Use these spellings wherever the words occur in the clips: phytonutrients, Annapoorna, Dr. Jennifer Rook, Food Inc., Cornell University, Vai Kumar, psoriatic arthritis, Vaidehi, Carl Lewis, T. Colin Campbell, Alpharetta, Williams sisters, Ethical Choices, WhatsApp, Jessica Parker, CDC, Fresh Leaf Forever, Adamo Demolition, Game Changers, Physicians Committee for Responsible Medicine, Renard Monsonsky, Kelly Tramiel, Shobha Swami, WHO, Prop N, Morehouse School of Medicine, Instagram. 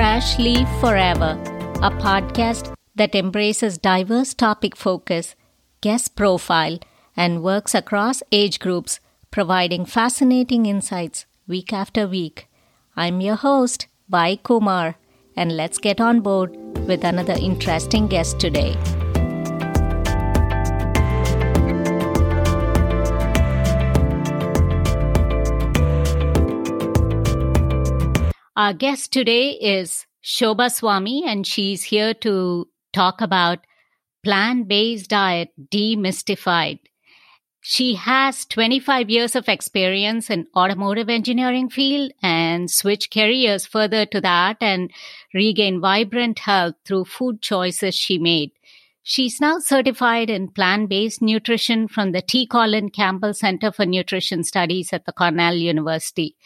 Fresh Leaf Forever, a podcast that embraces diverse topic focus, guest profile, and works across age groups, providing fascinating insights week after week. I'm your host, Vai Kumar, and let's get on board with another interesting guest today. Our guest today is Shobha Swami, and she's here to talk about plant-based diet demystified. She has 25 years of experience in automotive engineering field and switched careers further to that and regained vibrant health through food choices she made. She's now certified in plant-based nutrition from the T. Colin Campbell Center for Nutrition Studies at the Cornell University.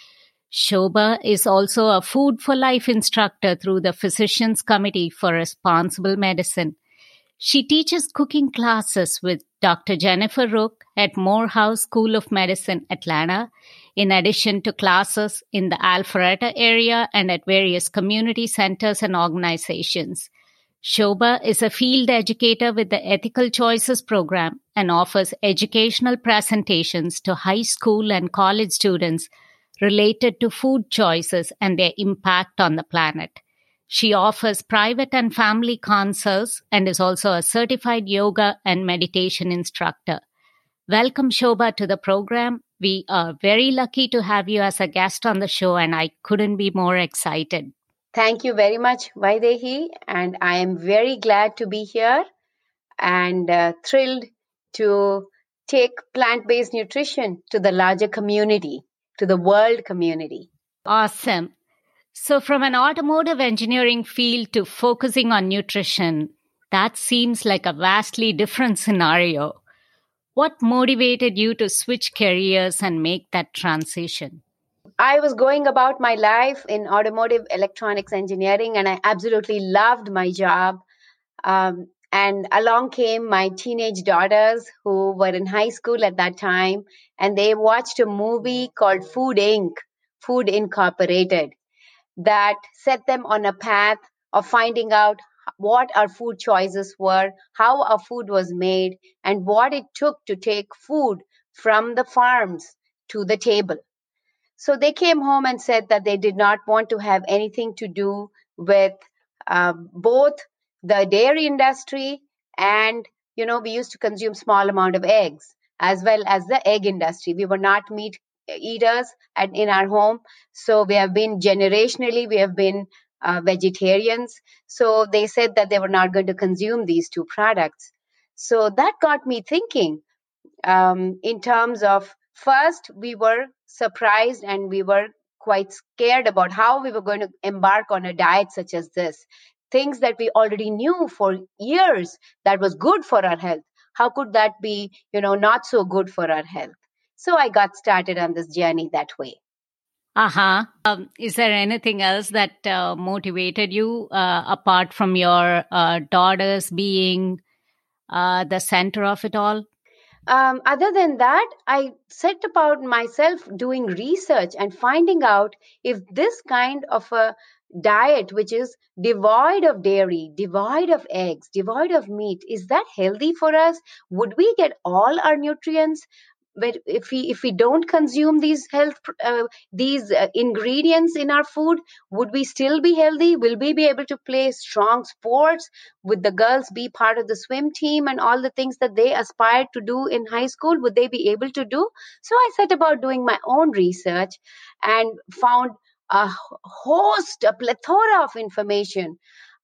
Shobha is also a Food for Life instructor through the Physicians Committee for Responsible Medicine. She teaches cooking classes with Dr. Jennifer Rook at Morehouse School of Medicine, Atlanta, in addition to classes in the Alpharetta area and at various community centers and organizations. Shobha is a field educator with the Ethical Choices program and offers educational presentations to high school and college students related to food choices and their impact on the planet. She offers private and family consults and is also a certified yoga and meditation instructor. Welcome, Shobha, to the program. We are very lucky to have you as a guest on the show, and I couldn't be more excited. Thank you very much, Vaidehi, and I am very glad to be here and thrilled to take plant-based nutrition to the larger community, to the world community. Awesome. So from an automotive engineering field to focusing on nutrition, that seems like a vastly different scenario. What motivated you to switch careers and make that transition? I was going about my life in automotive electronics engineering, and I absolutely loved my job. And along came my teenage daughters who were in high school at that time, and they watched a movie called Food Inc., Food Incorporated, that set them on a path of finding out what our food choices were, how our food was made, and what it took to take food from the farms to the table. So they came home and said that they did not want to have anything to do with both the dairy industry and, you know, we used to consume small amount of eggs as well as the egg industry. We were not meat eaters and in our home. So we have been generationally, we have been vegetarians. So they said that they were not going to consume these two products. So that got me thinking in terms of, first, we were surprised and we were quite scared about how we were going to embark on a diet such as this. Things that we already knew for years that was good for our health. How could that be, you know, not so good for our health? So I got started on this journey that way. Is there anything else that motivated you apart from your daughters being the center of it all? Other than that, I set about myself doing research and finding out if this kind of a diet, which is devoid of dairy, devoid of eggs, devoid of meat, is that healthy for us? Would we get all our nutrients? But if we don't consume these health ingredients in our food, would we still be healthy? Will we be able to play strong sports? Would the girls be part of the swim team and all the things that they aspired to do in high school? Would they be able to do? So I set about doing my own research and found a plethora of information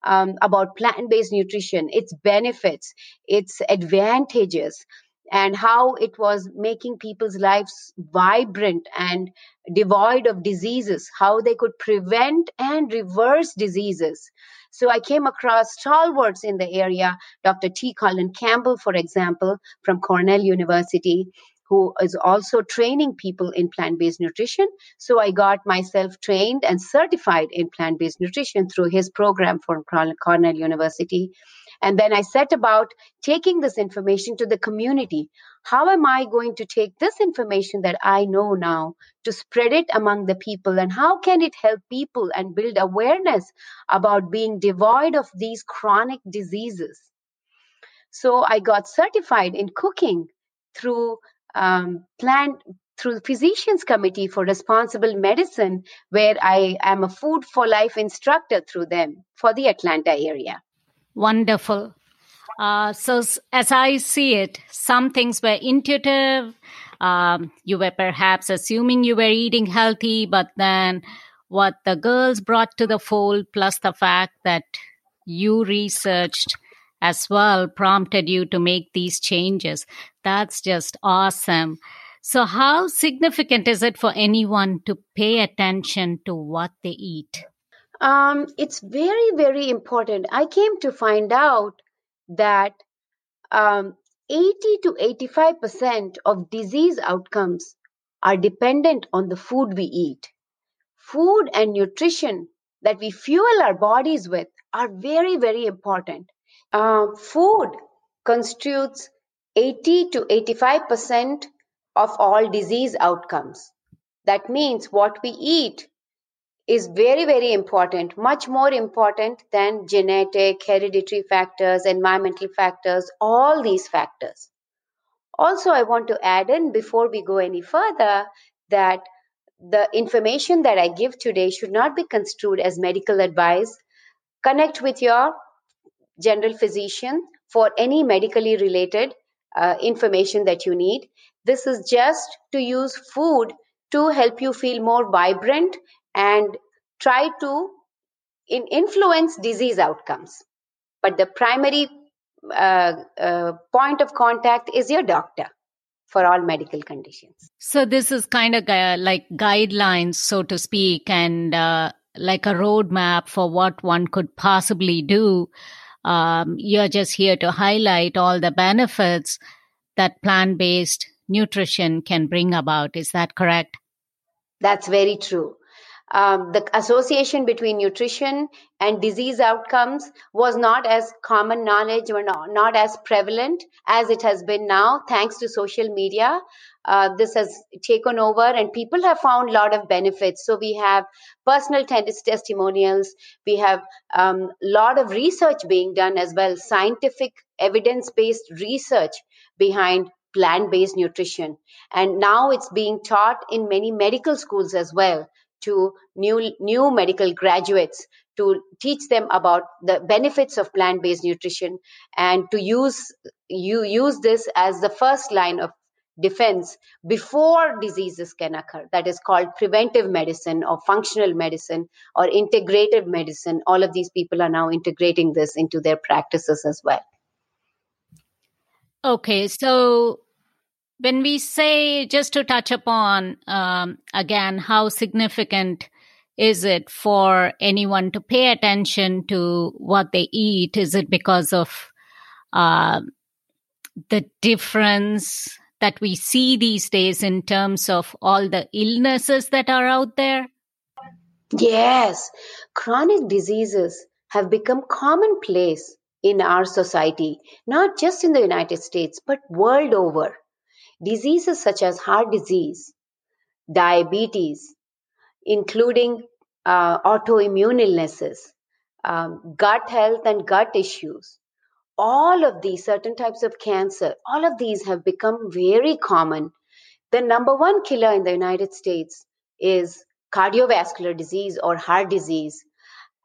about plant-based nutrition, its benefits, its advantages, and how it was making people's lives vibrant and devoid of diseases, how they could prevent and reverse diseases. So I came across stalwarts in the area, Dr. T. Colin Campbell, for example, from Cornell University, who is also training people in plant-based nutrition. So I got myself trained and certified in plant-based nutrition through his program from Cornell University. And then I set about taking this information to the community. How am I going to take this information that I know now to spread it among the people? And how can it help people and build awareness about being devoid of these chronic diseases? So I got certified in cooking through through the Physicians Committee for Responsible Medicine, where I am a Food for Life instructor through them for the Atlanta area. Wonderful. So as I see it, some things were intuitive. You were perhaps assuming you were eating healthy, but then what the girls brought to the fold, plus the fact that you researched as well, prompted you to make these changes. That's just awesome. So how significant is it for anyone to pay attention to what they eat? It's very, very important. I came to find out that 80 to 85% of disease outcomes are dependent on the food we eat. Food and nutrition that we fuel our bodies with are very, very important. Food constitutes 80 to 85% of all disease outcomes. That means what we eat is very, very important, much more important than genetic, hereditary factors, environmental factors, all these factors. Also, I want to add in before we go any further that the information that I give today should not be construed as medical advice. Connect with your general physician for any medically related information that you need. This is just to use food to help you feel more vibrant and try to influence disease outcomes. But the primary point of contact is your doctor for all medical conditions. So this is kind of like guidelines, so to speak, and like a roadmap for what one could possibly do. You're just here to highlight all the benefits that plant-based nutrition can bring about. Is that correct? That's very true. The association between nutrition and disease outcomes was not as common knowledge or not as prevalent as it has been now, thanks to social media. This has taken over and people have found a lot of benefits. So we have personal testimonials. We have a lot of research being done as well, scientific evidence-based research behind plant-based nutrition. And now it's being taught in many medical schools as well, to new medical graduates, to teach them about the benefits of plant-based nutrition and to use this as the first line of defense before diseases can occur. That is called preventive medicine or functional medicine or integrative medicine. All of these people are now integrating this into their practices as well. Okay, so when we say, just to touch upon, again, how significant is it for anyone to pay attention to what they eat? Is it because of the difference that we see these days in terms of all the illnesses that are out there? Yes. Chronic diseases have become commonplace in our society, not just in the United States, but world over. Diseases such as heart disease, diabetes, including autoimmune illnesses, gut health and gut issues, all of these, certain types of cancer, all of these have become very common. The number one killer in the United States is cardiovascular disease or heart disease.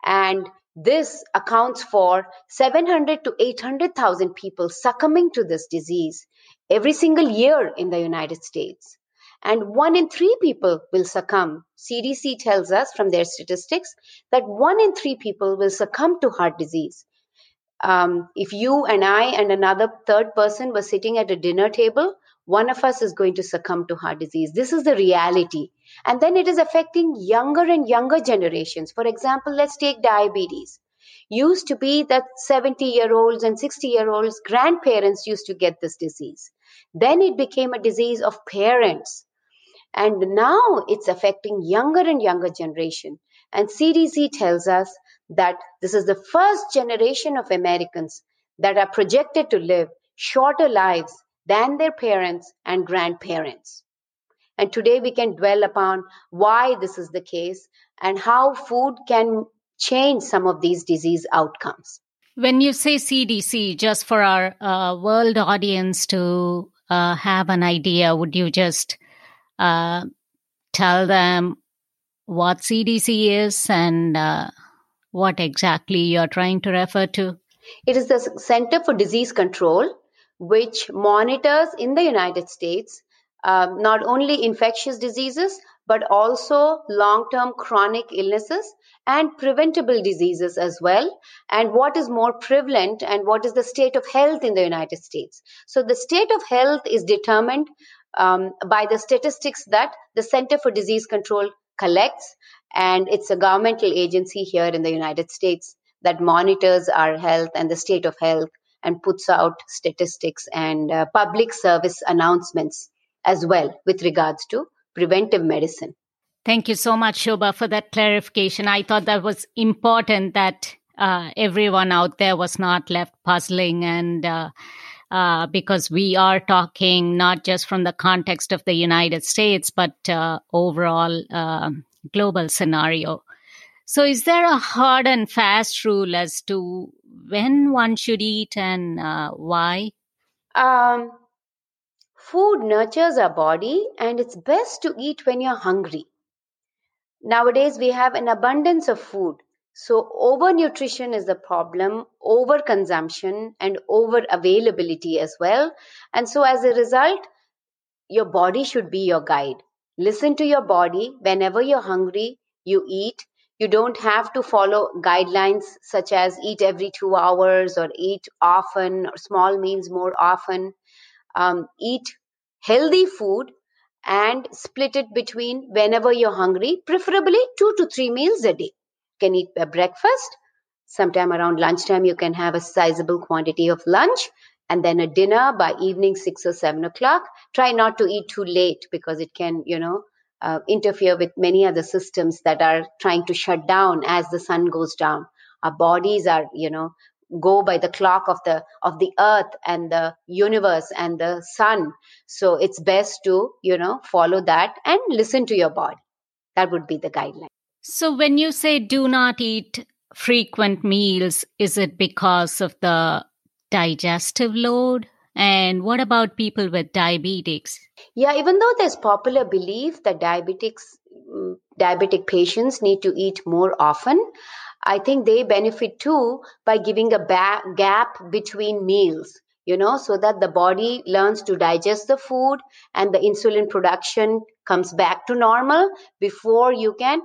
And this accounts for 700 to 800,000 people succumbing to this disease every single year in the United States. And 1 in 3 people will succumb. CDC tells us from their statistics that 1 in 3 people will succumb to heart disease. If you and I and another third person were sitting at a dinner table, one of us is going to succumb to heart disease. This is the reality. And then it is affecting younger and younger generations. For example, let's take diabetes. Used to be that 70-year-olds and 60-year-olds, grandparents used to get this disease. Then it became a disease of parents. And now it's affecting younger and younger generation. And CDC tells us that this is the first generation of Americans that are projected to live shorter lives than their parents and grandparents. And today we can dwell upon why this is the case and how food can change some of these disease outcomes. When you say CDC, just for our world audience to have an idea, would you just tell them what CDC is and what exactly you're trying to refer to? It is the Center for Disease Control, which monitors in the United States not only infectious diseases, but also long-term chronic illnesses and preventable diseases as well, and what is more prevalent and what is the state of health in the United States. So the state of health is determined by the statistics that the Center for Disease Control collects, and it's a governmental agency here in the United States that monitors our health and the state of health and puts out statistics and public service announcements as well with regards to preventive medicine. Thank you so much, Shobha, for that clarification. I thought that was important that everyone out there was not left puzzling, and because we are talking not just from the context of the United States, but overall global scenario. So is there a hard and fast rule as to when one should eat and why? Food nurtures our body, and it's best to eat when you're hungry. Nowadays, we have an abundance of food. So overnutrition is the problem, overconsumption and overavailability as well. And so as a result, your body should be your guide. Listen to your body. Whenever you're hungry, you eat. You don't have to follow guidelines such as eat every 2 hours or eat often or small meals more often. Eat healthy food and split it between whenever you're hungry, preferably 2 to 3 meals a day. You can eat a breakfast. Sometime around lunchtime, you can have a sizable quantity of lunch and then a dinner by evening, 6 or 7 o'clock. Try not to eat too late because it can, interfere with many other systems that are trying to shut down as the sun goes down. Our bodies are, go by the clock of the earth and the universe and the sun. So it's best to, follow that and listen to your body. That would be the guideline. So when you say do not eat frequent meals, is it because of the digestive load? And what about people with diabetics? Yeah, even though there's popular belief that diabetic patients need to eat more often, I think they benefit too by giving a gap between meals, so that the body learns to digest the food and the insulin production comes back to normal before you can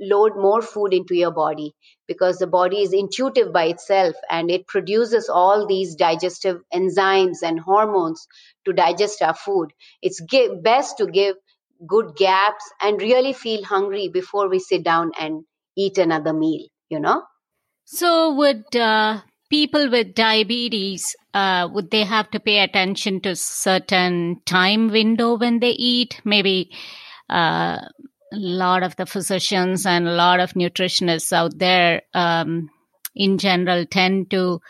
load more food into your body, because the body is intuitive by itself and it produces all these digestive enzymes and hormones to digest our food. It's best to give good gaps and really feel hungry before we sit down and eat another meal. So would people with diabetes, would they have to pay attention to certain time window when they eat? Maybe a lot of the physicians and a lot of nutritionists out there in general tend to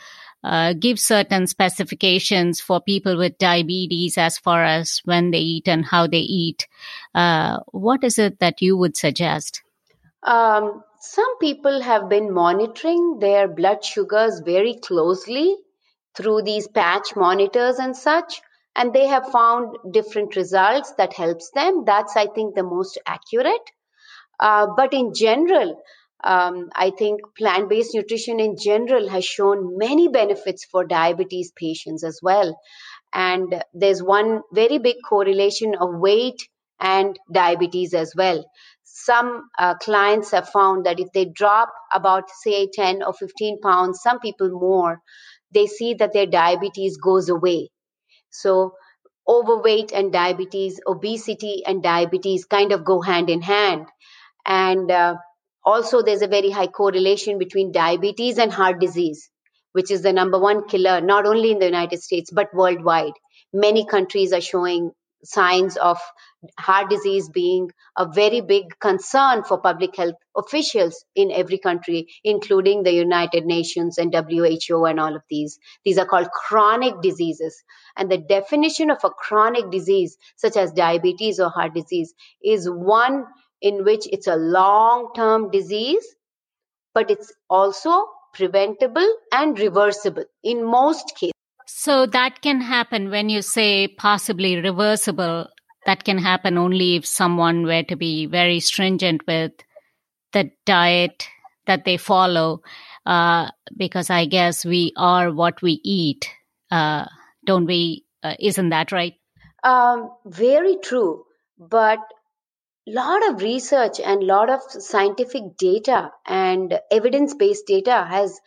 give certain specifications for people with diabetes as far as when they eat and how they eat. What is it that you would suggest? Some people have been monitoring their blood sugars very closely through these patch monitors and such, and they have found different results that helps them. That's, I think, the most accurate. But in general, I think plant-based nutrition in general has shown many benefits for diabetes patients as well. And there's one very big correlation of weight and diabetes as well. Some clients have found that if they drop about, say, 10 or 15 pounds, some people more, they see that their diabetes goes away. So overweight and diabetes, obesity and diabetes kind of go hand in hand. And also there's a very high correlation between diabetes and heart disease, which is the number one killer, not only in the United States, but worldwide. many countries are showing signs of heart disease being a very big concern for public health officials in every country, including the United Nations and WHO and all of these. These are called chronic diseases. And the definition of a chronic disease, such as diabetes or heart disease, is one in which it's a long-term disease, but it's also preventable and reversible in most cases. So that can happen when you say possibly reversible. That can happen only if someone were to be very stringent with the diet that they follow, because I guess we are what we eat, don't we? Isn't that right? Very true. But a lot of research and a lot of scientific data and evidence-based data has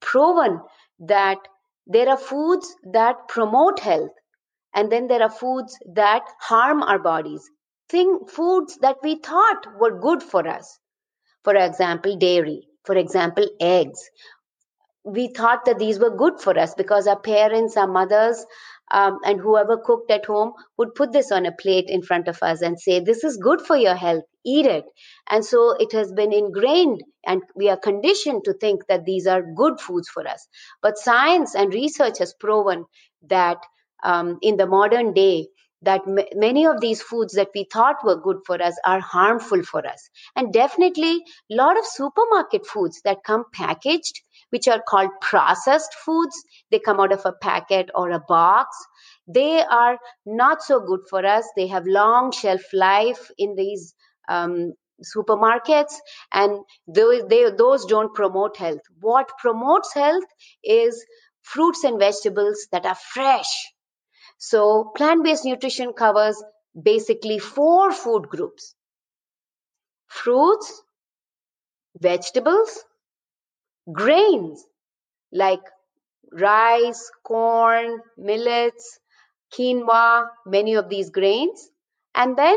proven that there are foods that promote health, and then there are foods that harm our bodies, foods that we thought were good for us. For example, dairy. For example, eggs. We thought that these were good for us because our parents, our mothers, and whoever cooked at home would put this on a plate in front of us and say, this is good for your health, eat it. And so it has been ingrained and we are conditioned to think that these are good foods for us. But science and research has proven that in the modern day, that many of these foods that we thought were good for us are harmful for us. And definitely a lot of supermarket foods that come packaged, which are called processed foods, they come out of a packet or a box. They are not so good for us. They have long shelf life in these supermarkets, and those don't promote health. What promotes health is fruits and vegetables that are fresh. So plant-based nutrition covers basically 4 food groups: fruits, vegetables, grains like rice, corn, millets, quinoa, many of these grains, and then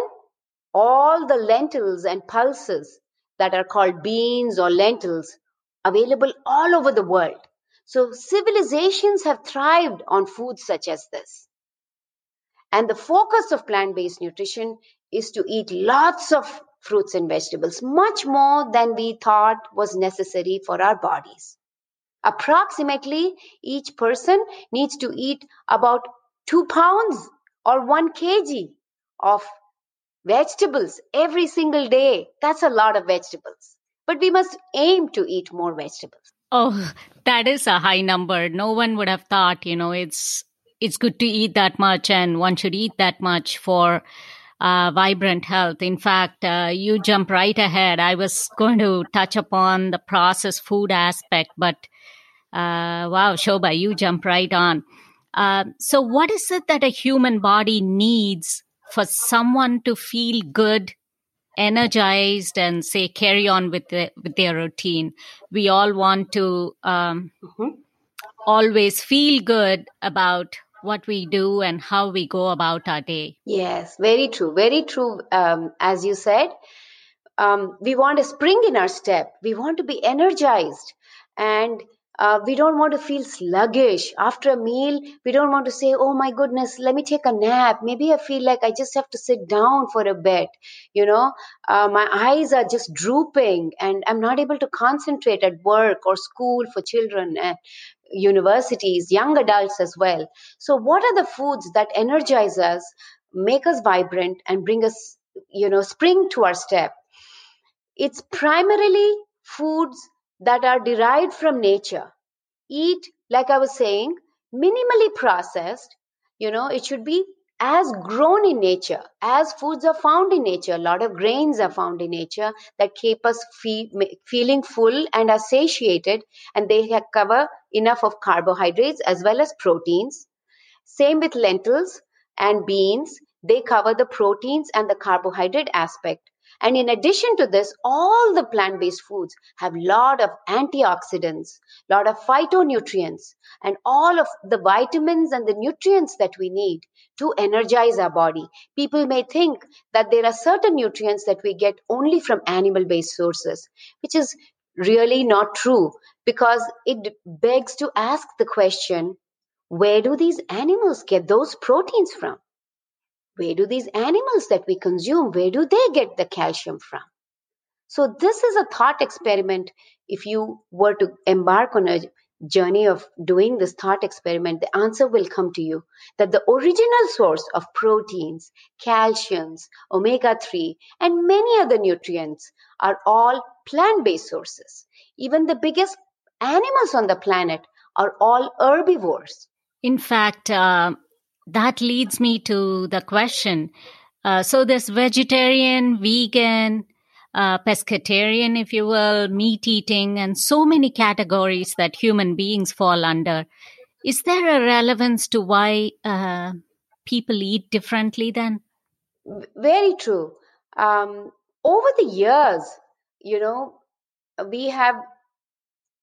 all the lentils and pulses that are called beans or lentils, available all over the world. So civilizations have thrived on foods such as this. And the focus of plant-based nutrition is to eat lots of fruits and vegetables, much more than we thought was necessary for our bodies. Approximately, each person needs to eat about 2 pounds or 1 kg of vegetables every single day. That's a lot of vegetables. But we must aim to eat more vegetables. Oh, that is a high number. No one would have thought, it's good to eat that much, and one should eat that much for vibrant health. In fact, you jump right ahead. I was going to touch upon the processed food aspect, but wow, Shobha, you jump right on. So what is it that a human body needs for someone to feel good, energized, and say, carry on with their routine? We all want to always feel good about what we do and how we go about our day. Yes, very true. Very true. As you said, we want a spring in our step. We want to be energized, and we don't want to feel sluggish. After a meal, we don't want to say, oh my goodness, let me take a nap. Maybe I feel like I just have to sit down for a bit. My eyes are just drooping and I'm not able to concentrate at work or school for children and universities, young adults as well. So what are the foods that energize us, make us vibrant, and bring us, spring to our step? It's primarily foods that are derived from nature. Eat, like I was saying, minimally processed. It should be as grown in nature, as foods are found in nature. A lot of grains are found in nature that keep us feeling full and are satiated, and they cover enough of carbohydrates as well as proteins. Same with lentils and beans. They cover the proteins and the carbohydrate aspect. And in addition to this, all the plant-based foods have a lot of antioxidants, a lot of phytonutrients, and all of the vitamins and the nutrients that we need to energize our body. People may think that there are certain nutrients that we get only from animal-based sources, which is really not true, because it begs to ask the question, Where do these animals get those proteins from? Where do these animals that we consume, where do they get the calcium from? So this is a thought experiment. If you were to embark on a journey of doing this thought experiment, the answer will come to you that the original source of proteins, calciums, omega-3, and many other nutrients are all plant-based sources. Even the biggest animals on the planet are all herbivores. In fact, that leads me to the question. So this vegetarian, vegan, pescatarian, if you will, meat eating, and so many categories that human beings fall under. Is there a relevance to why people eat differently then? Very true. Over the years, we have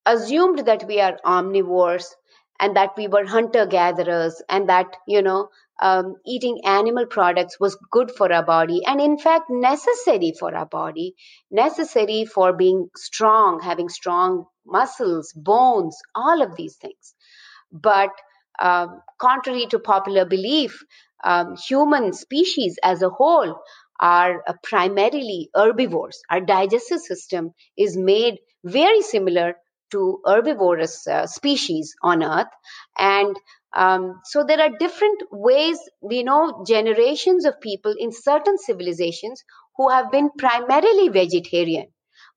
assumed that we are omnivores and that we were hunter-gatherers and that, eating animal products was good for our body and, in fact, necessary for our body, necessary for being strong, having strong muscles, bones, all of these things. But contrary to popular belief, human species as a whole are primarily herbivores. Our digestive system is made very similar to herbivorous species on Earth. And so there are different ways, generations of people in certain civilizations who have been primarily vegetarian.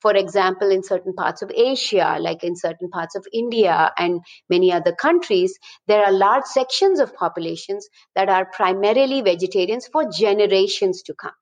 For example, in certain parts of Asia, like in certain parts of India and many other countries, there are large sections of populations that are primarily vegetarians for generations to come.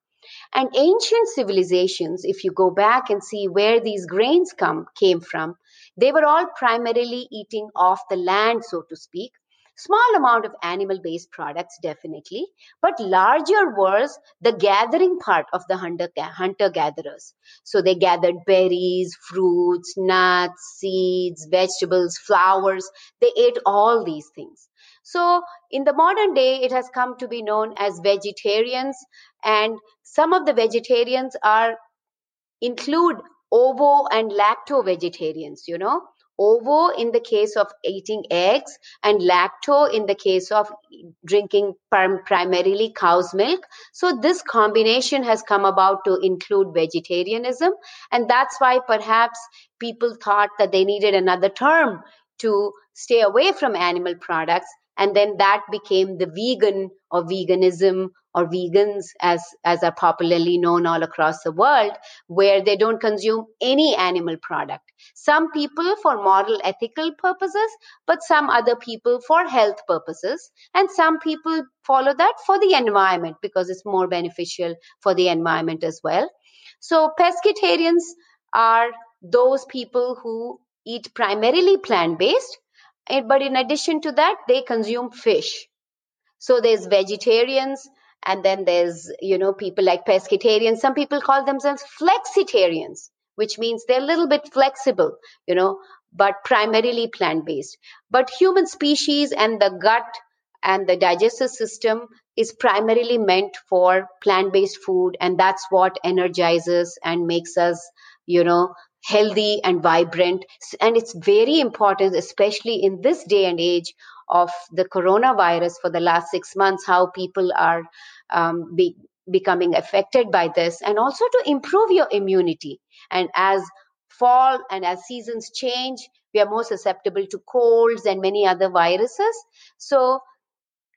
And ancient civilizations, if you go back and see where these grains came from, they were all primarily eating off the land, so to speak. Small amount of animal-based products, definitely, but larger was the gathering part of the hunter-gatherers. So they gathered berries, fruits, nuts, seeds, vegetables, flowers. They ate all these things. So in the modern day, it has come to be known as vegetarians, and some of the vegetarians include ovo and lacto vegetarians, Ovo in the case of eating eggs and lacto in the case of drinking primarily cow's milk. So this combination has come about to include vegetarianism. And that's why perhaps people thought that they needed another term to stay away from animal products. And then that became the vegan or veganism or vegans as are popularly known all across the world, where they don't consume any animal product. Some people for moral ethical purposes, but some other people for health purposes. And some people follow that for the environment because it's more beneficial for the environment as well. So pescatarians are those people who eat primarily plant-based, but in addition to that, they consume fish. So there's vegetarians, and then there's, people like pescatarians. Some people call themselves flexitarians, which means they're a little bit flexible, but primarily plant-based. But human species and the gut and the digestive system is primarily meant for plant-based food, and that's what energizes and makes us, healthy and vibrant. And it's very important, especially in this day and age of the coronavirus for the last 6 months, how people are becoming affected by this, and also to improve your immunity. And as fall and as seasons change, we are more susceptible to colds and many other viruses. So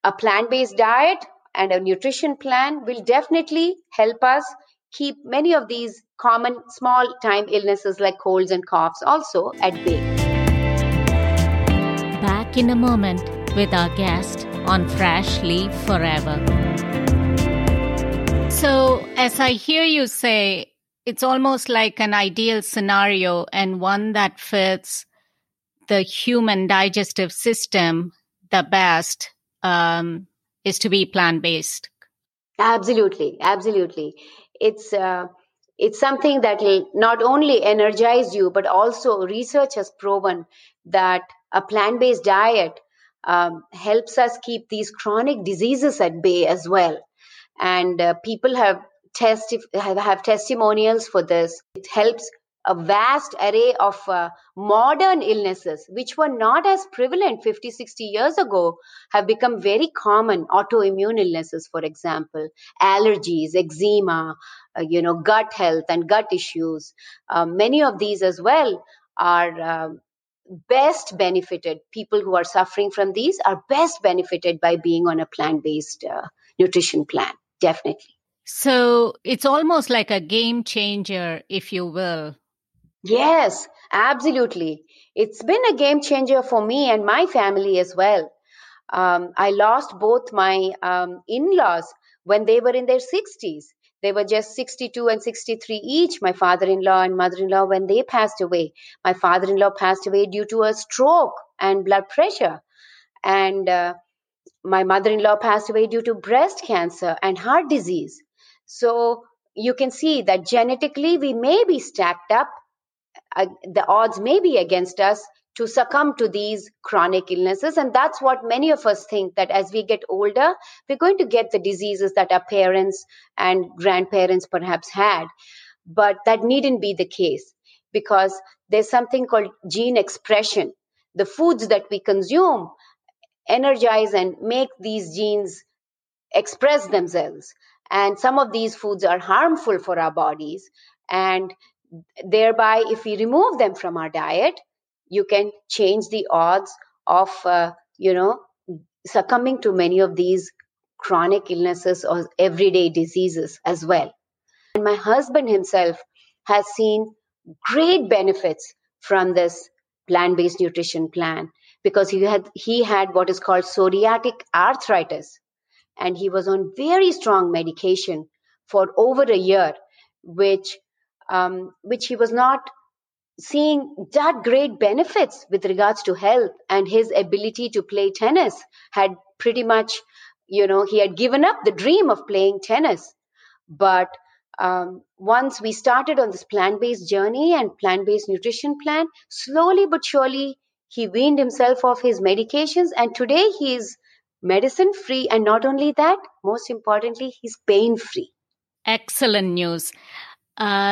a plant-based diet and a nutrition plan will definitely help us keep many of these common small-time illnesses like colds and coughs also at bay. Back in a moment with our guest on Fresh Leaf Forever. So, as I hear you say, it's almost like an ideal scenario and one that fits the human digestive system the best is to be plant-based. Absolutely, absolutely. It's something that will not only energize you, but also research has proven that a plant-based diet helps us keep these chronic diseases at bay as well. And people have testimonials for this. It helps a vast array of modern illnesses, which were not as prevalent 50, 60 years ago, have become very common. Autoimmune illnesses, for example, allergies, eczema, gut health and gut issues. Many of these as well are best benefited. People who are suffering from these are best benefited by being on a plant-based nutrition plan, definitely. So it's almost like a game changer, if you will. Yes, absolutely. It's been a game changer for me and my family as well. I lost both my in-laws when they were in their 60s. They were just 62 and 63 each, my father-in-law and mother-in-law, when they passed away. My father-in-law passed away due to a stroke and blood pressure. And my mother-in-law passed away due to breast cancer and heart disease. So you can see that genetically we may be stacked up. The odds may be against us to succumb to these chronic illnesses. And that's what many of us think, that as we get older, we're going to get the diseases that our parents and grandparents perhaps had. But that needn't be the case, because there's something called gene expression. The foods that we consume energize and make these genes express themselves. And some of these foods are harmful for our bodies. And thereby, if we remove them from our diet, you can change the odds of, succumbing to many of these chronic illnesses or everyday diseases as well. And my husband himself has seen great benefits from this plant-based nutrition plan, because he had what is called psoriatic arthritis, and he was on very strong medication for over a year, which he was not seeing that great benefits with regards to health, and his ability to play tennis had pretty much, he had given up the dream of playing tennis. But once we started on this plant-based journey and plant-based nutrition plan, slowly but surely, he weaned himself off his medications. And today he is medicine-free. And not only that, most importantly, he's pain-free. Excellent news.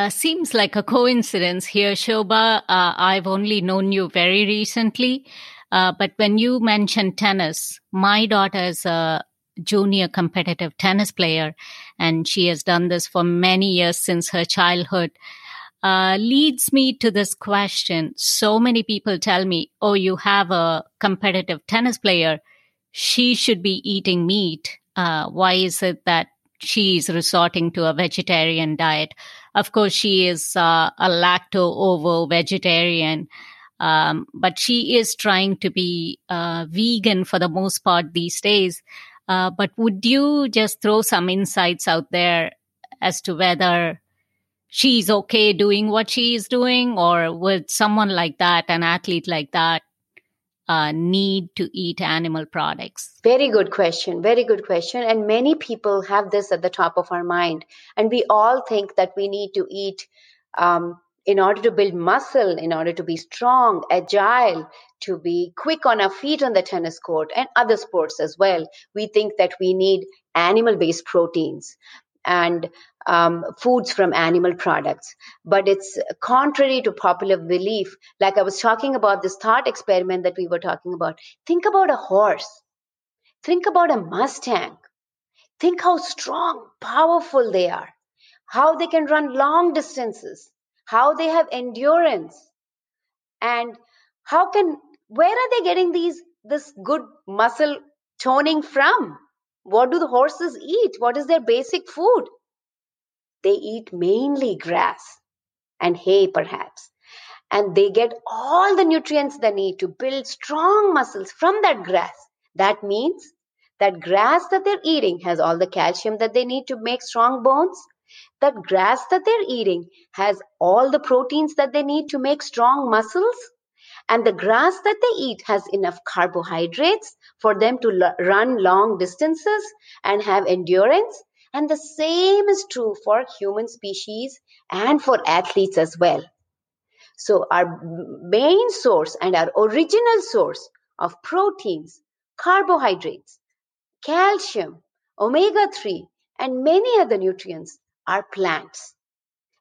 Seems like a coincidence here, Shobha. I've only known you very recently, but when you mentioned tennis, my daughter is a junior competitive tennis player, and she has done this for many years since her childhood. Leads me to this question. So many people tell me, oh, you have a competitive tennis player, she should be eating meat. Why is it that she is resorting to a vegetarian diet? Of course, she is a lacto-ovo vegetarian, but she is trying to be vegan for the most part these days. But would you just throw some insights out there as to whether she's okay doing what she is doing, or would someone like that, an athlete like that, need to eat animal products? Very good question. And many people have this at the top of our mind. And we all think that we need to eat in order to build muscle, in order to be strong, agile, to be quick on our feet on the tennis court and other sports as well. We think that we need animal-based proteins and foods from animal products. But it's contrary to popular belief. Like I was talking about this thought experiment that we were talking about. Think about a horse. Think about a Mustang. Think how strong, powerful they are, how they can run long distances, how they have endurance. And where are they getting this good muscle toning from? What do the horses eat? What is their basic food? They eat mainly grass and hay, perhaps. And they get all the nutrients they need to build strong muscles from that grass. That means that grass that they're eating has all the calcium that they need to make strong bones. That grass that they're eating has all the proteins that they need to make strong muscles. And the grass that they eat has enough carbohydrates for them to run long distances and have endurance. And the same is true for human species and for athletes as well. So our main source and our original source of proteins, carbohydrates, calcium, omega-3, and many other nutrients are plants.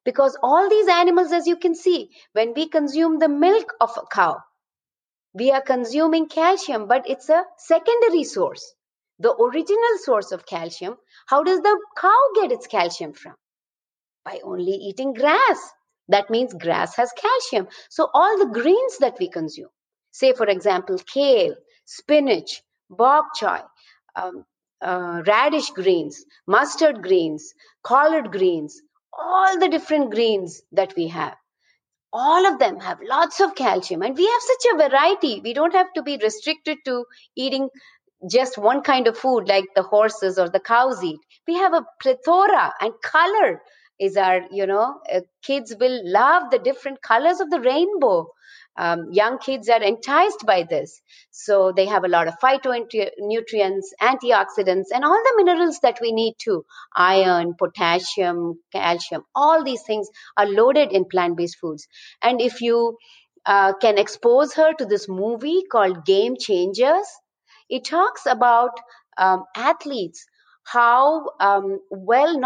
Because all these animals, as you can see, when we consume the milk of a cow, we are consuming calcium, but it's a secondary source. The original source of calcium, how does the cow get its calcium from? By only eating grass. That means grass has calcium. So all the greens that we consume, say for example, kale, spinach, bok choy, radish greens, mustard greens, collard greens, all the different greens that we have, all of them have lots of calcium. And we have such a variety. We don't have to be restricted to eating just one kind of food like the horses or the cows eat. We have a plethora, and color is our, kids will love the different colors of the rainbow. Young kids are enticed by this. So they have a lot of phytonutrients, antioxidants, and all the minerals that we need too. Iron, potassium, calcium, all these things are loaded in plant-based foods. And if you can expose her to this movie called Game Changers, it talks about athletes, how well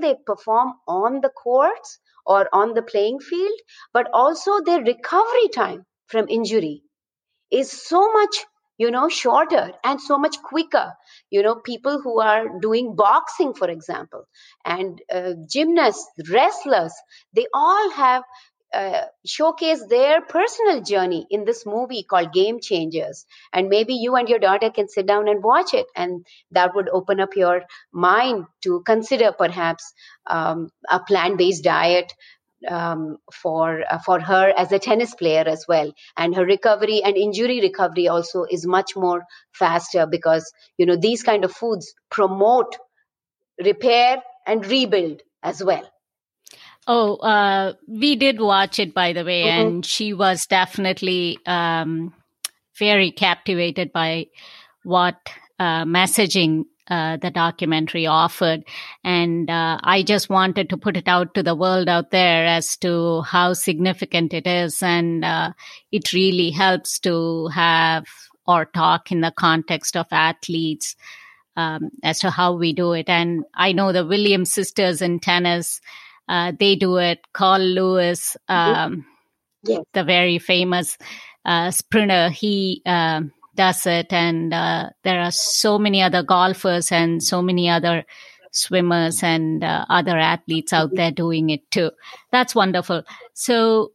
they perform on the courts or on the playing field, but also their recovery time from injury is so much, shorter and so much quicker. People who are doing boxing, for example, and gymnasts, wrestlers, they all have showcase their personal journey in this movie called Game Changers. And maybe you and your daughter can sit down and watch it, and that would open up your mind to consider perhaps a plant-based diet for her as a tennis player as well. And her recovery and injury recovery also is much more faster because, these kind of foods promote repair and rebuild as well. Oh, we did watch it, by the way, and she was definitely very captivated by what messaging the documentary offered. And I just wanted to put it out to the world out there as to how significant it is. And it really helps to have or talk in the context of athletes as to how we do it. And I know the Williams sisters in tennis, they do it. Carl Lewis, yes, the very famous sprinter, he does it. And there are so many other golfers and so many other swimmers and other athletes out there doing it too. That's wonderful. So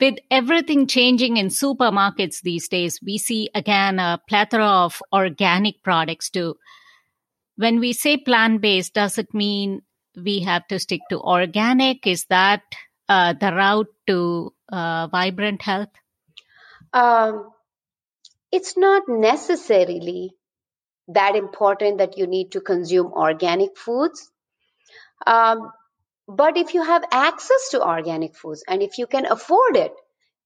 with everything changing in supermarkets these days, we see again a plethora of organic products too. When we say plant-based, does it mean we have to stick to organic? Is that the route to vibrant health? It's not necessarily that important that you need to consume organic foods. But if you have access to organic foods and if you can afford it,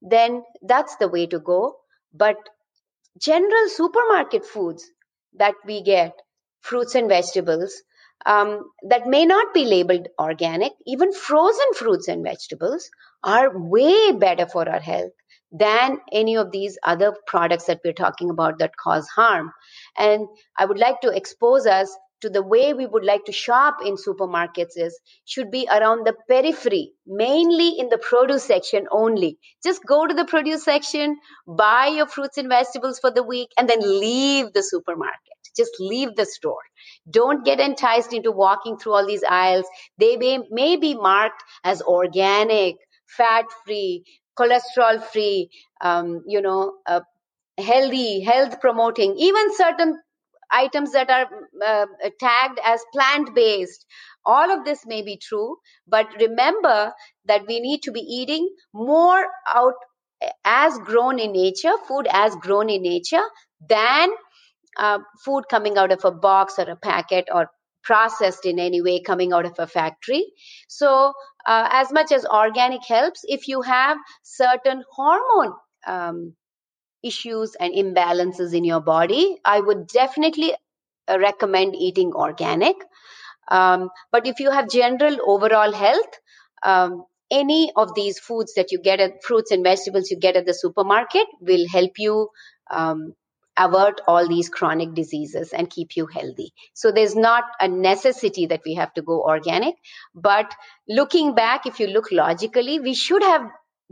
then that's the way to go. But general supermarket foods that we get, fruits and vegetables, that may not be labeled organic, even frozen fruits and vegetables are way better for our health than any of these other products that we're talking about that cause harm. And I would like to expose us to the way we would like to shop in supermarkets should be around the periphery, mainly in the produce section only. Just go to the produce section, buy your fruits and vegetables for the week, and then leave the supermarket. Just leave the store. Don't get enticed into walking through all these aisles. They may be marked as organic, fat-free, cholesterol-free, healthy, health-promoting, even certain items that are tagged as plant-based. All of this may be true, but remember that we need to be eating more food as grown in nature than food coming out of a box or a packet or processed in any way coming out of a factory. So as much as organic helps, if you have certain hormone issues and imbalances in your body, I would definitely recommend eating organic. But if you have general overall health, any of these foods that you get fruits and vegetables you get at the supermarket will help you avert all these chronic diseases and keep you healthy. So there's not a necessity that we have to go organic. But looking back, if you look logically, we should have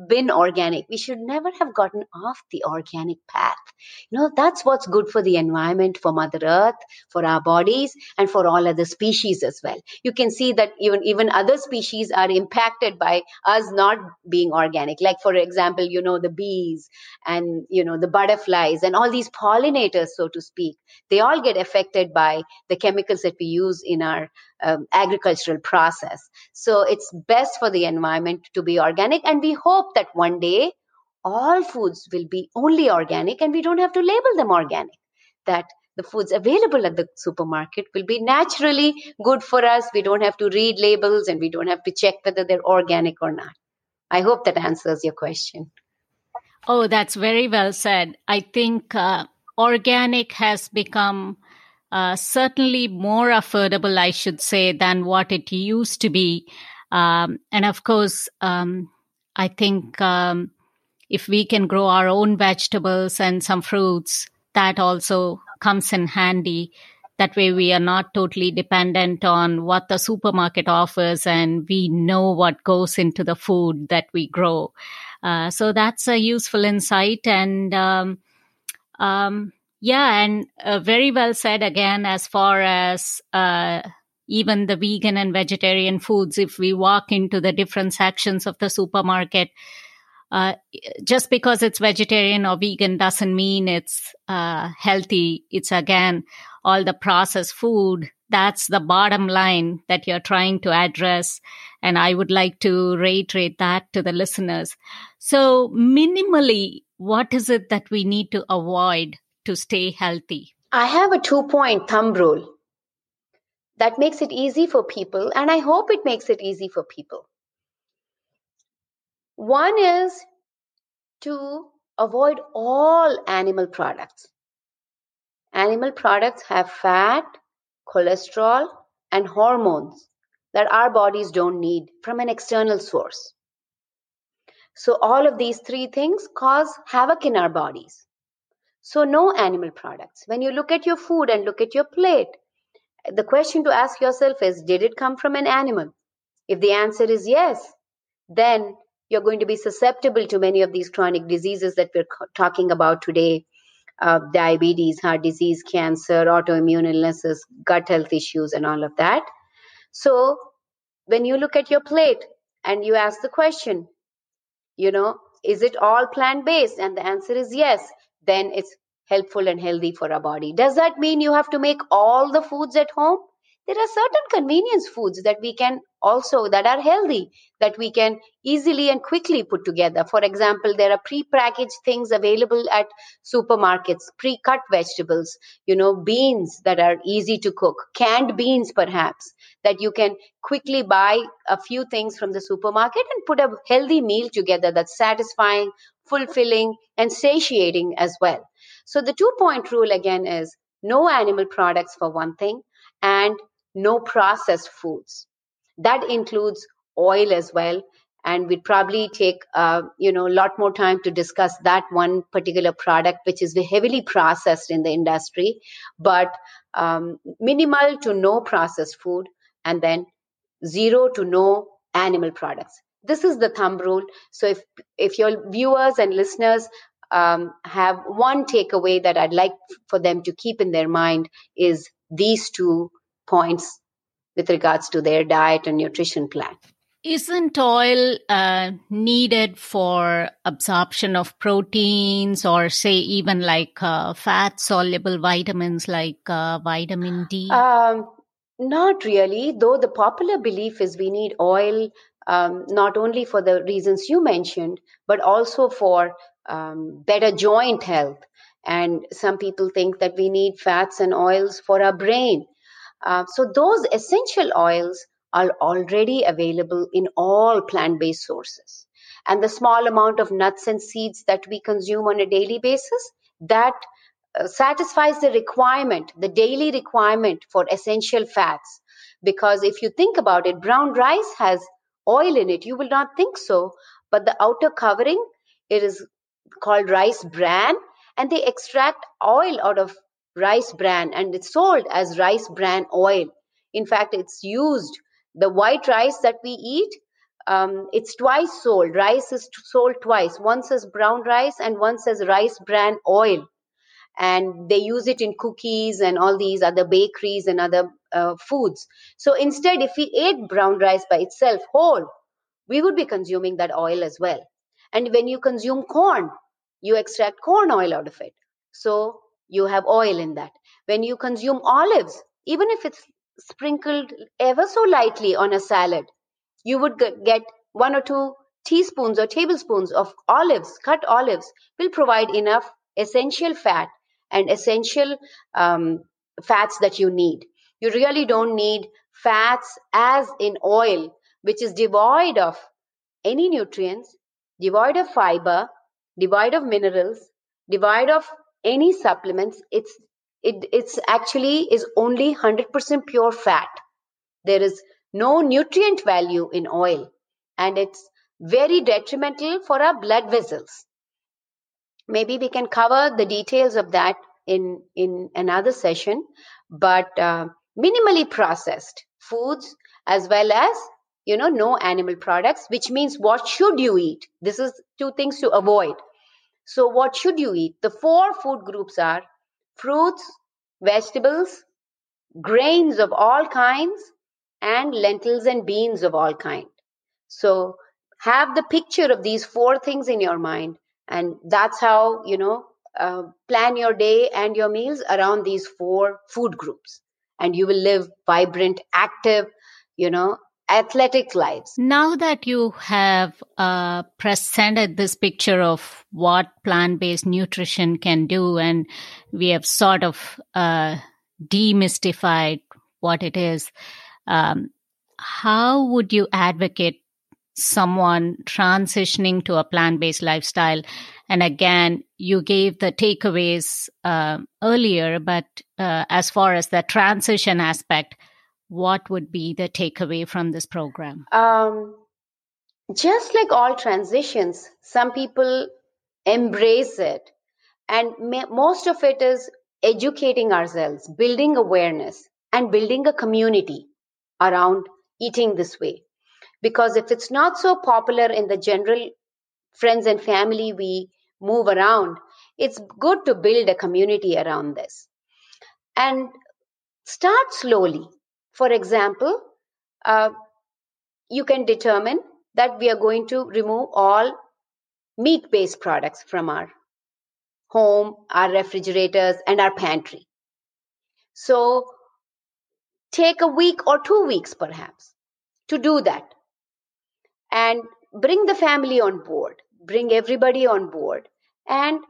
been organic. We should never have gotten off the organic path. You know, that's what's good for the environment, for Mother Earth, for our bodies, and for all other species as well. You can see that even other species are impacted by us not being organic. Like, for example, you know, the bees and, you know, the butterflies and all these pollinators, so to speak, they all get affected by the chemicals that we use in our agricultural process. So it's best for the environment to be organic. And we hope that one day all foods will be only organic and we don't have to label them organic, that the foods available at the supermarket will be naturally good for us. We don't have to read labels and we don't have to check whether they're organic or not. I hope that answers your question. Oh, that's very well said. I think organic has become certainly more affordable, I should say, than what it used to be. And of course, I think if we can grow our own vegetables and some fruits, that also comes in handy. That way we are not totally dependent on what the supermarket offers and we know what goes into the food that we grow. So that's a useful insight. And very well said again, as far as even the vegan and vegetarian foods, if we walk into the different sections of the supermarket, just because it's vegetarian or vegan doesn't mean it's healthy. It's again, all the processed food. That's the bottom line that you're trying to address. And I would like to reiterate that to the listeners. So minimally, what is it that we need to avoid to stay healthy? I have a 2-point thumb rule that makes it easy for people, and I hope it makes it easy for people. One is to avoid all animal products. Animal products have fat, cholesterol, and hormones that our bodies don't need from an external source. So all of these 3 things cause havoc in our bodies. So no animal products. When you look at your food and look at your plate, the question to ask yourself is, did it come from an animal? If the answer is yes, then you're going to be susceptible to many of these chronic diseases that we're talking about today, diabetes, heart disease, cancer, autoimmune illnesses, gut health issues, and all of that. So when you look at your plate and you ask the question, you know, is it all plant-based? And the answer is yes. Then it's helpful and healthy for our body. Does that mean you have to make all the foods at home? There are certain convenience foods that we can also, that are healthy, that we can easily and quickly put together. For example, there are pre-packaged things available at supermarkets, pre-cut vegetables, you know, beans that are easy to cook, canned beans perhaps, that you can quickly buy a few things from the supermarket and put a healthy meal together that's satisfying, fulfilling, and satiating as well. So the 2-point rule again is no animal products for one thing, and no processed foods. That includes oil as well. And we'd probably take, a lot more time to discuss that one particular product, which is heavily processed in the industry, but minimal to no processed food, and then 0 to no animal products. This is the thumb rule. So if your viewers and listeners have one takeaway that I'd like for them to keep in their mind, is these 2 points with regards to their diet and nutrition plan. Isn't oil needed for absorption of proteins or say even like fat-soluble vitamins like vitamin D? Not really, though the popular belief is we need oil not only for the reasons you mentioned, but also for better joint health. And some people think that we need fats and oils for our brain. So those essential oils are already available in all plant-based sources. And the small amount of nuts and seeds that we consume on a daily basis, that satisfies the requirement, the daily requirement for essential fats. Because if you think about it, brown rice has oil in it. You will not think so. But the outer covering, it is called rice bran. and they extract oil out of rice bran, and it's sold as rice bran oil. In fact, it's used. The white rice that we eat, it's twice sold. Rice is sold twice. Once as brown rice and once as rice bran oil. And they use it in cookies and all these other bakeries and other foods. So instead, if we ate brown rice by itself whole, we would be consuming that oil as well. And when you consume corn, you extract corn oil out of it. So you have oil in that. When you consume olives, even if it's sprinkled ever so lightly on a salad, you would get 1 or 2 teaspoons or tablespoons of olives. Cut olives will provide enough essential fat and essential fats that you need. You really don't need fats as in oil, which is devoid of any nutrients, devoid of fiber, devoid of minerals, devoid of any supplements. It's actually is only 100% pure fat. There is no nutrient value in oil, and it's very detrimental for our blood vessels. Maybe we can cover the details of that in another session, but minimally processed foods as well as, no animal products, which means what should you eat? This is 2 things to avoid. So what should you eat? The 4 food groups are fruits, vegetables, grains of all kinds, and lentils and beans of all kinds. So have the picture of these 4 things in your mind, and that's how, plan your day and your meals around these 4 food groups, and you will live vibrant, active, athletic lives. Now that you have presented this picture of what plant-based nutrition can do, and we have sort of demystified what it is, how would you advocate someone transitioning to a plant-based lifestyle? And again, you gave the takeaways earlier, but as far as the transition aspect, what would be the takeaway from this program? Just like all transitions, some people embrace it. And most of it is educating ourselves, building awareness, and building a community around eating this way. Because if it's not so popular in the general friends and family we move around, it's good to build a community around this. And start slowly. For example, you can determine that we are going to remove all meat-based products from our home, our refrigerators, and our pantry. So take a week or 2 weeks perhaps to do that, and bring the family on board, bring everybody on board. And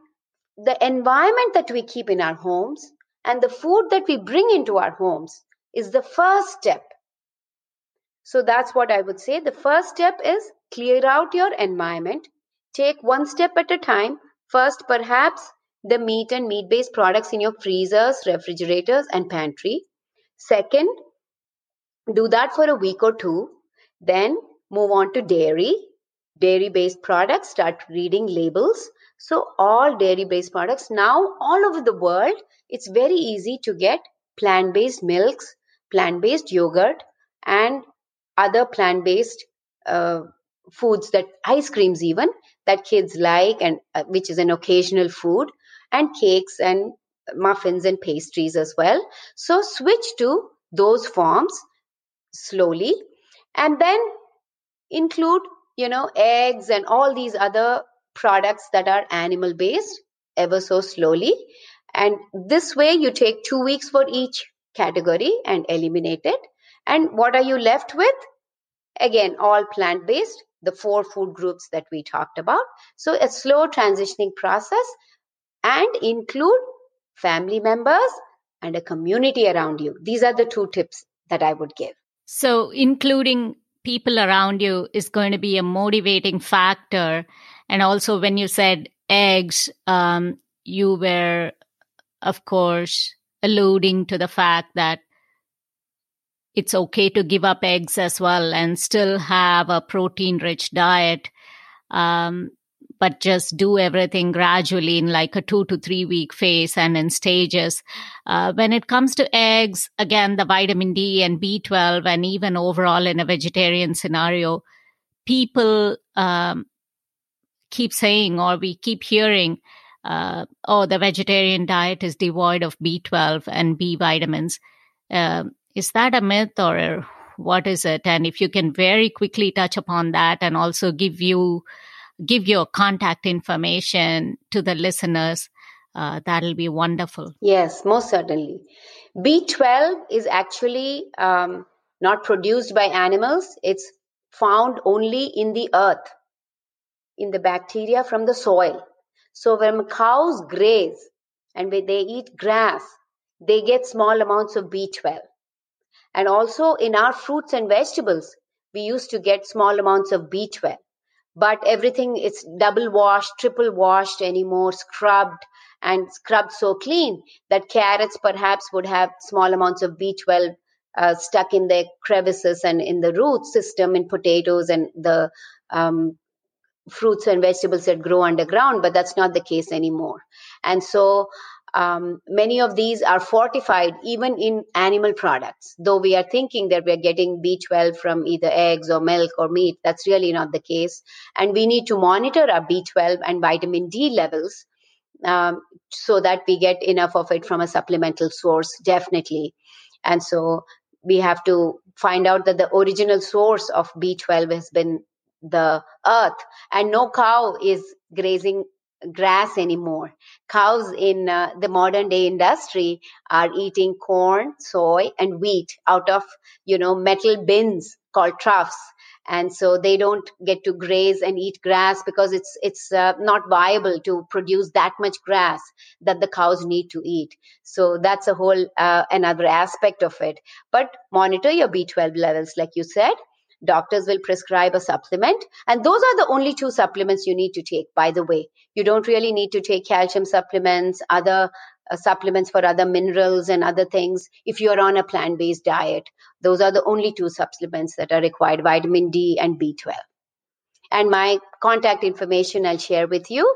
the environment that we keep in our homes and the food that we bring into our homes is the first step. So that's what I would say. The first step is clear out your environment. Take 1 step at a time. First, perhaps the meat and meat-based products in your freezers, refrigerators, and pantry. Second, do that for a week or 2. Then move on to dairy. Dairy-based products, start reading labels. So all dairy-based products. Now, all over the world, it's very easy to get plant-based milks, plant-based yogurt, and other plant-based foods, that ice creams even, that kids like, and which is an occasional food, and cakes and muffins and pastries as well. So switch to those forms slowly, and then include, eggs and all these other products that are animal-based ever so slowly. And this way, you take 2 weeks for each category and eliminate it. And what are you left with? Again, all plant-based, the 4 food groups that we talked about. So a slow transitioning process, and include family members and a community around you. These are the 2 tips that I would give. So including people around you is going to be a motivating factor. And also when you said eggs, you were, of course, alluding to the fact that it's okay to give up eggs as well and still have a protein-rich diet. but just do everything gradually in like a 2 to 3 week phase and in stages. When it comes to eggs, again, the vitamin D and B12, and even overall in a vegetarian scenario, people keep saying, or we keep hearing, the vegetarian diet is devoid of B12 and B vitamins. Is that a myth or what is it? And if you can very quickly touch upon that and also give your contact information to the listeners, that'll be wonderful. Yes, most certainly. B12 is actually not produced by animals. It's found only in the earth, in the bacteria from the soil. So when cows graze and when they eat grass, they get small amounts of B12. And also in our fruits and vegetables, we used to get small amounts of B12. But everything is double washed, triple washed anymore, scrubbed so clean that carrots perhaps would have small amounts of B12 stuck in their crevices and in the root system in potatoes and the fruits and vegetables that grow underground, but that's not the case anymore. And so many of these are fortified even in animal products, though we are thinking that we are getting B12 from either eggs or milk or meat. That's really not the case. And we need to monitor our B12 and vitamin D levels so that we get enough of it from a supplemental source, definitely. And so we have to find out that the original source of B12 has been the earth, and no cow is grazing grass anymore. Cows in the modern day industry are eating corn, soy, and wheat out of, metal bins called troughs. And so they don't get to graze and eat grass because it's not viable to produce that much grass that the cows need to eat. So that's a whole another aspect of it. But monitor your B12 levels, like you said. Doctors will prescribe a supplement. And those are the only two supplements you need to take, by the way. You don't really need to take calcium supplements, other supplements for other minerals and other things if you're on a plant-based diet. Those are the only two supplements that are required, vitamin D and B12. And my contact information I'll share with you.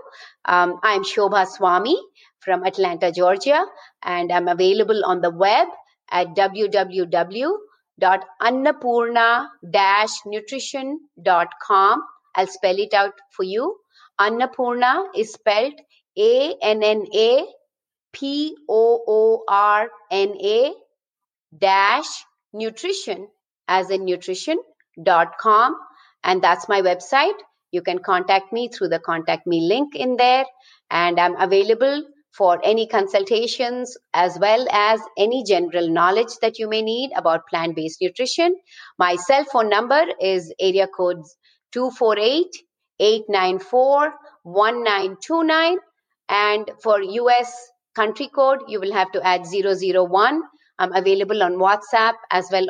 I'm Shobha Swami from Atlanta, Georgia, and I'm available on the web at www.annapurna-nutrition.com. I'll spell it out for you. Annapurna is spelled ANNAPOORNA-nutrition as in nutrition.com. And that's my website. You can contact me through the contact me link in there. And I'm available for any consultations as well as any general knowledge that you may need about plant-based nutrition. My cell phone number is area code 248-894-1929. And for US country code, you will have to add 001. I'm available on WhatsApp as well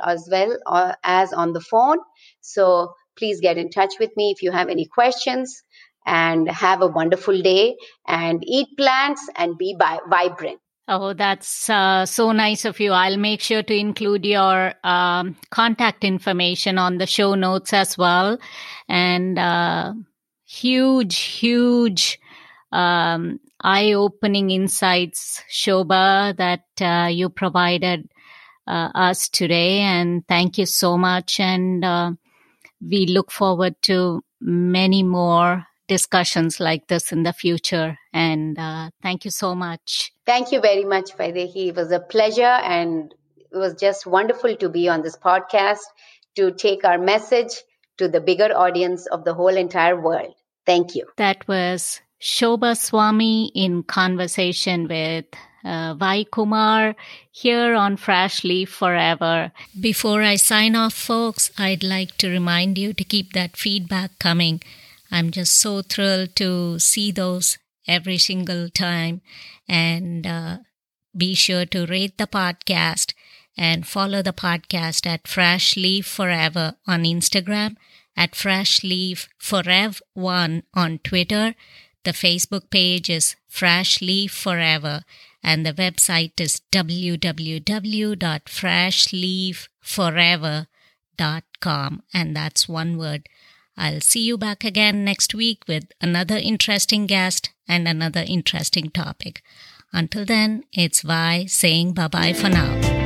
as on the phone. So please get in touch with me if you have any questions. And have a wonderful day and eat plants and be vibrant. Oh, that's so nice of you. I'll make sure to include your contact information on the show notes as well. And huge eye-opening insights, Shobha, that you provided us today. And thank you so much. And we look forward to many more discussions like this in the future. And thank you so much. Thank you very much, Vaidehi. It was a pleasure, and it was just wonderful to be on this podcast to take our message to the bigger audience of the whole entire world. Thank you. That was Shobha Swami in conversation with Vai Kumar here on Fresh Leaf Forever. Before I sign off, folks, I'd like to remind you to keep that feedback coming. I'm just so thrilled to see those every single time. And be sure to rate the podcast and follow the podcast at Fresh Leaf Forever on Instagram, at Fresh Leaf Forever1 on Twitter. The Facebook page is Fresh Leaf Forever, and the website is www.freshleafforever.com, and that's one word. I'll see you back again next week with another interesting guest and another interesting topic. Until then, it's Vai saying bye-bye for now.